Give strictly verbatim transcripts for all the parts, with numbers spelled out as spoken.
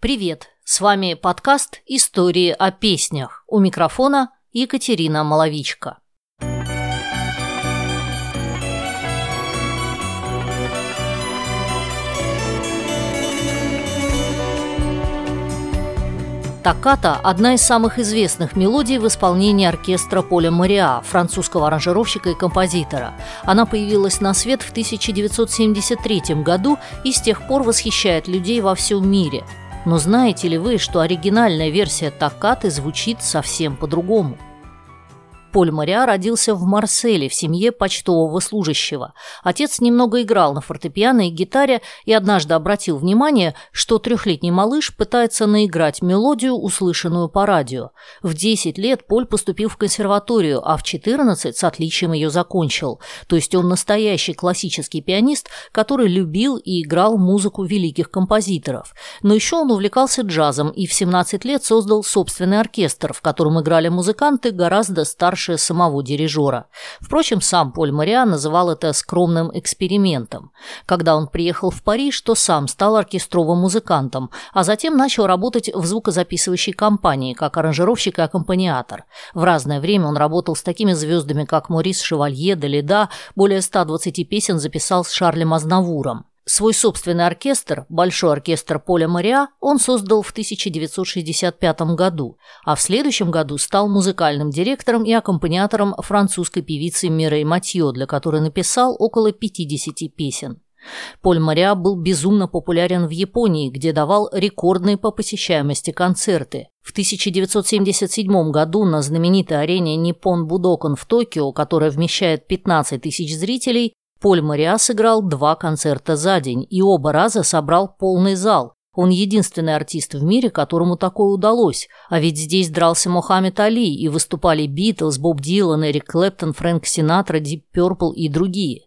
Привет, с вами подкаст «Истории о песнях». У микрофона Екатерина Маловичко. Токката – одна из самых известных мелодий в исполнении оркестра Поля Мориа, французского аранжировщика и композитора. Она появилась на свет в тысяча девятьсот семьдесят третьем году и с тех пор восхищает людей во всем мире. Но знаете ли вы, что оригинальная версия токкаты звучит совсем по-другому? Поль Мориа родился в Марселе в семье почтового служащего. Отец немного играл на фортепиано и гитаре и однажды обратил внимание, что трехлетний малыш пытается наиграть мелодию, услышанную по радио. В десять лет Поль поступил в консерваторию, а в четырнадцать с отличием ее закончил. То есть он настоящий классический пианист, который любил и играл музыку великих композиторов. Но еще он увлекался джазом и в семнадцать лет создал собственный оркестр, в котором играли музыканты гораздо старше самого дирижера. Впрочем, сам Поль Мориа называл это скромным экспериментом. Когда он приехал в Париж, то сам стал оркестровым музыкантом, а затем начал работать в звукозаписывающей компании, как аранжировщик и аккомпаниатор. В разное время он работал с такими звездами, как Морис Шевалье, Далида, более ста двадцати песен записал с Шарлем Азнавуром. Свой собственный оркестр, Большой оркестр Поля Мориа, он создал в тысяча девятьсот шестьдесят пятом году, а в следующем году стал музыкальным директором и аккомпаниатором французской певицы Мирей Матьё, для которой написал около пятидесяти песен. Поль Мориа был безумно популярен в Японии, где давал рекордные по посещаемости концерты. В тысяча девятьсот семьдесят седьмом году на знаменитой арене Ниппон Будокан в Токио, которая вмещает пятнадцать тысяч зрителей, Поль Мориа сыграл два концерта за день и оба раза собрал полный зал. Он единственный артист в мире, которому такое удалось. А ведь здесь дрался Мохаммед Али и выступали Битлз, Боб Дилан, Эрик Клэптон, Фрэнк Синатра, Дип Пёрпл и другие.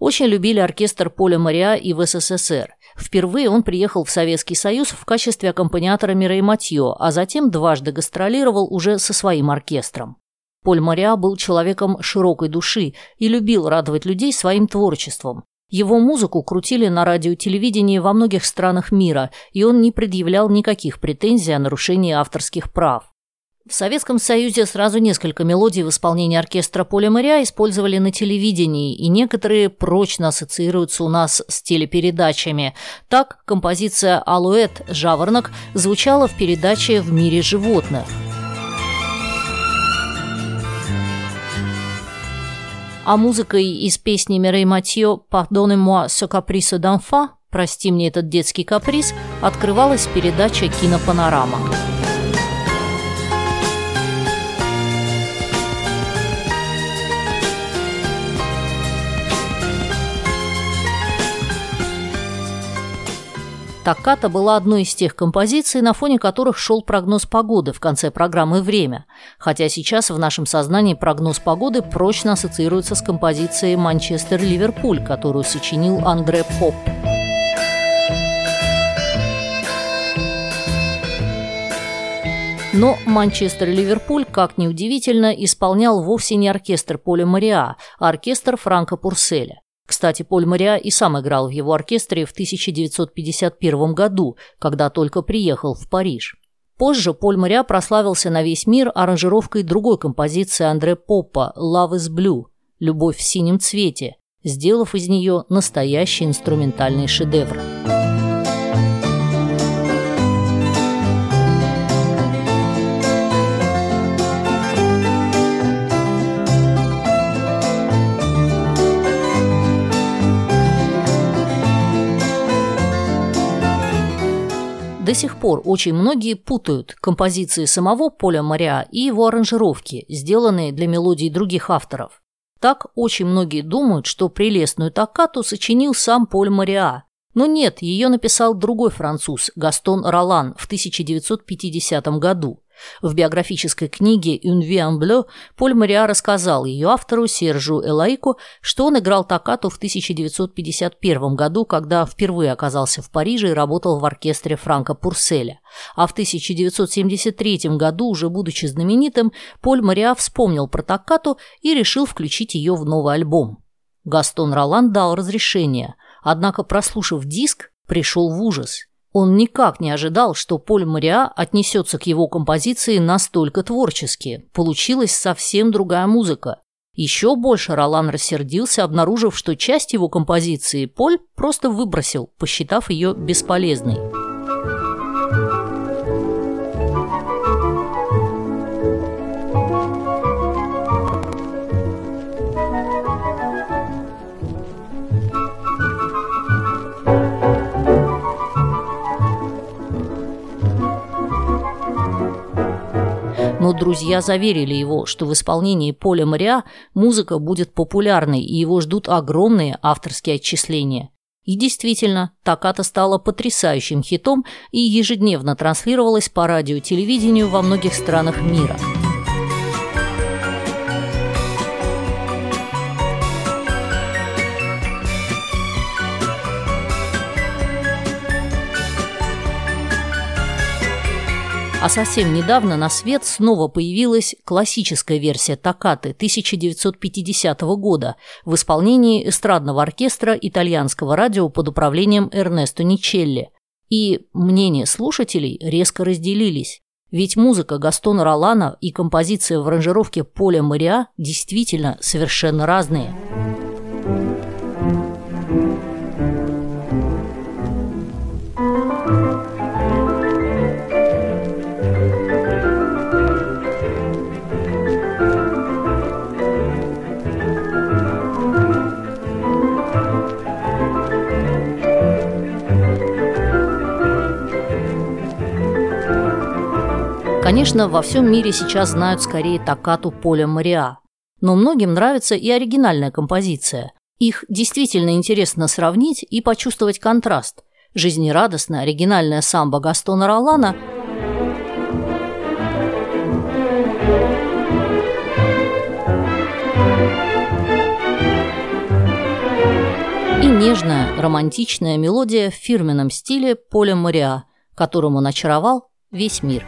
Очень любили оркестр Поля Мориа и в СССР. Впервые он приехал в Советский Союз в качестве аккомпаниатора Мирей Матьё, а затем дважды гастролировал уже со своим оркестром. Поль Мориа был человеком широкой души и любил радовать людей своим творчеством. Его музыку крутили на радио и телевидении во многих странах мира, и он не предъявлял никаких претензий о нарушении авторских прав. В Советском Союзе сразу несколько мелодий в исполнении оркестра Поля Мориа использовали на телевидении, и некоторые прочно ассоциируются у нас с телепередачами. Так, композиция «Алуэт» «Жаворонок» звучала в передаче «В мире животных». А музыкой из песни Мирей Матьё «Pardonnez-moi ce caprice d'enfant» «Прости мне этот детский каприз» открывалась передача «Кинопанорама». Токката была одной из тех композиций, на фоне которых шел прогноз погоды в конце программы «Время». Хотя сейчас в нашем сознании прогноз погоды прочно ассоциируется с композицией «Манчестер-Ливерпуль», которую сочинил Андре Попп. Но «Манчестер-Ливерпуль», как ни удивительно, исполнял вовсе не оркестр Поля Мориа, а оркестр Франка Пурселя. Кстати, Поль Мориа и сам играл в его оркестре в тысяча девятьсот пятьдесят первом году, когда только приехал в Париж. Позже Поль Мориа прославился на весь мир аранжировкой другой композиции Андре Поппа «Love is Blue» – «Любовь в синем цвете», сделав из нее настоящий инструментальный шедевр. До сих пор очень многие путают композиции самого Поля Мориа и его аранжировки, сделанные для мелодий других авторов. Так очень многие думают, что прелестную токкату сочинил сам Поль Мориа. Но нет, ее написал другой француз, Гастон Роллан, в тысяча девятьсот пятидесятом году. В биографической книге «Une Vie en Bleu» Поль Мориа рассказал ее автору Сержу Элаику, что он играл токкату в тысяча девятьсот пятьдесят первом году, когда впервые оказался в Париже и работал в оркестре Франка Пурселя. А в тысяча девятьсот семьдесят третьем году, уже будучи знаменитым, Поль Мориа вспомнил про токкату и решил включить ее в новый альбом. Гастон Роллан дал разрешение, однако, прослушав диск, пришел в ужас. Он никак не ожидал, что Поль Мориа отнесется к его композиции настолько творчески. Получилась совсем другая музыка. Еще больше Ролан рассердился, обнаружив, что часть его композиции Поль просто выбросил, посчитав ее бесполезной. Но друзья заверили его, что в исполнении Поля Мориа музыка будет популярной и его ждут огромные авторские отчисления. И действительно, «Токката» стала потрясающим хитом и ежедневно транслировалась по радио и телевидению во многих странах мира. А совсем недавно на свет снова появилась классическая версия «Токкаты» тысяча девятьсот пятидесятого года в исполнении эстрадного оркестра итальянского радио под управлением Эрнесто Ничелли. И мнения слушателей резко разделились. Ведь музыка Гастона Роллана и композиция в аранжировке Поля Мориа действительно совершенно разные. Конечно, во всем мире сейчас знают скорее «Токкату» Поля Мориа, но многим нравится и оригинальная композиция. Их действительно интересно сравнить и почувствовать контраст. Жизнерадостная оригинальная самбо Гастона Роллана и нежная, романтичная мелодия в фирменном стиле Поля Мориа, которым он очаровал весь мир.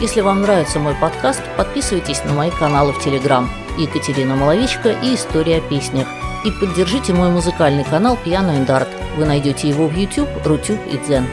Если вам нравится мой подкаст, подписывайтесь на мои каналы в Телеграм «Екатерина Маловичко» и «История о песнях». И поддержите мой музыкальный канал «Piano and Art». Вы найдете его в YouTube, Рутюб и Дзен.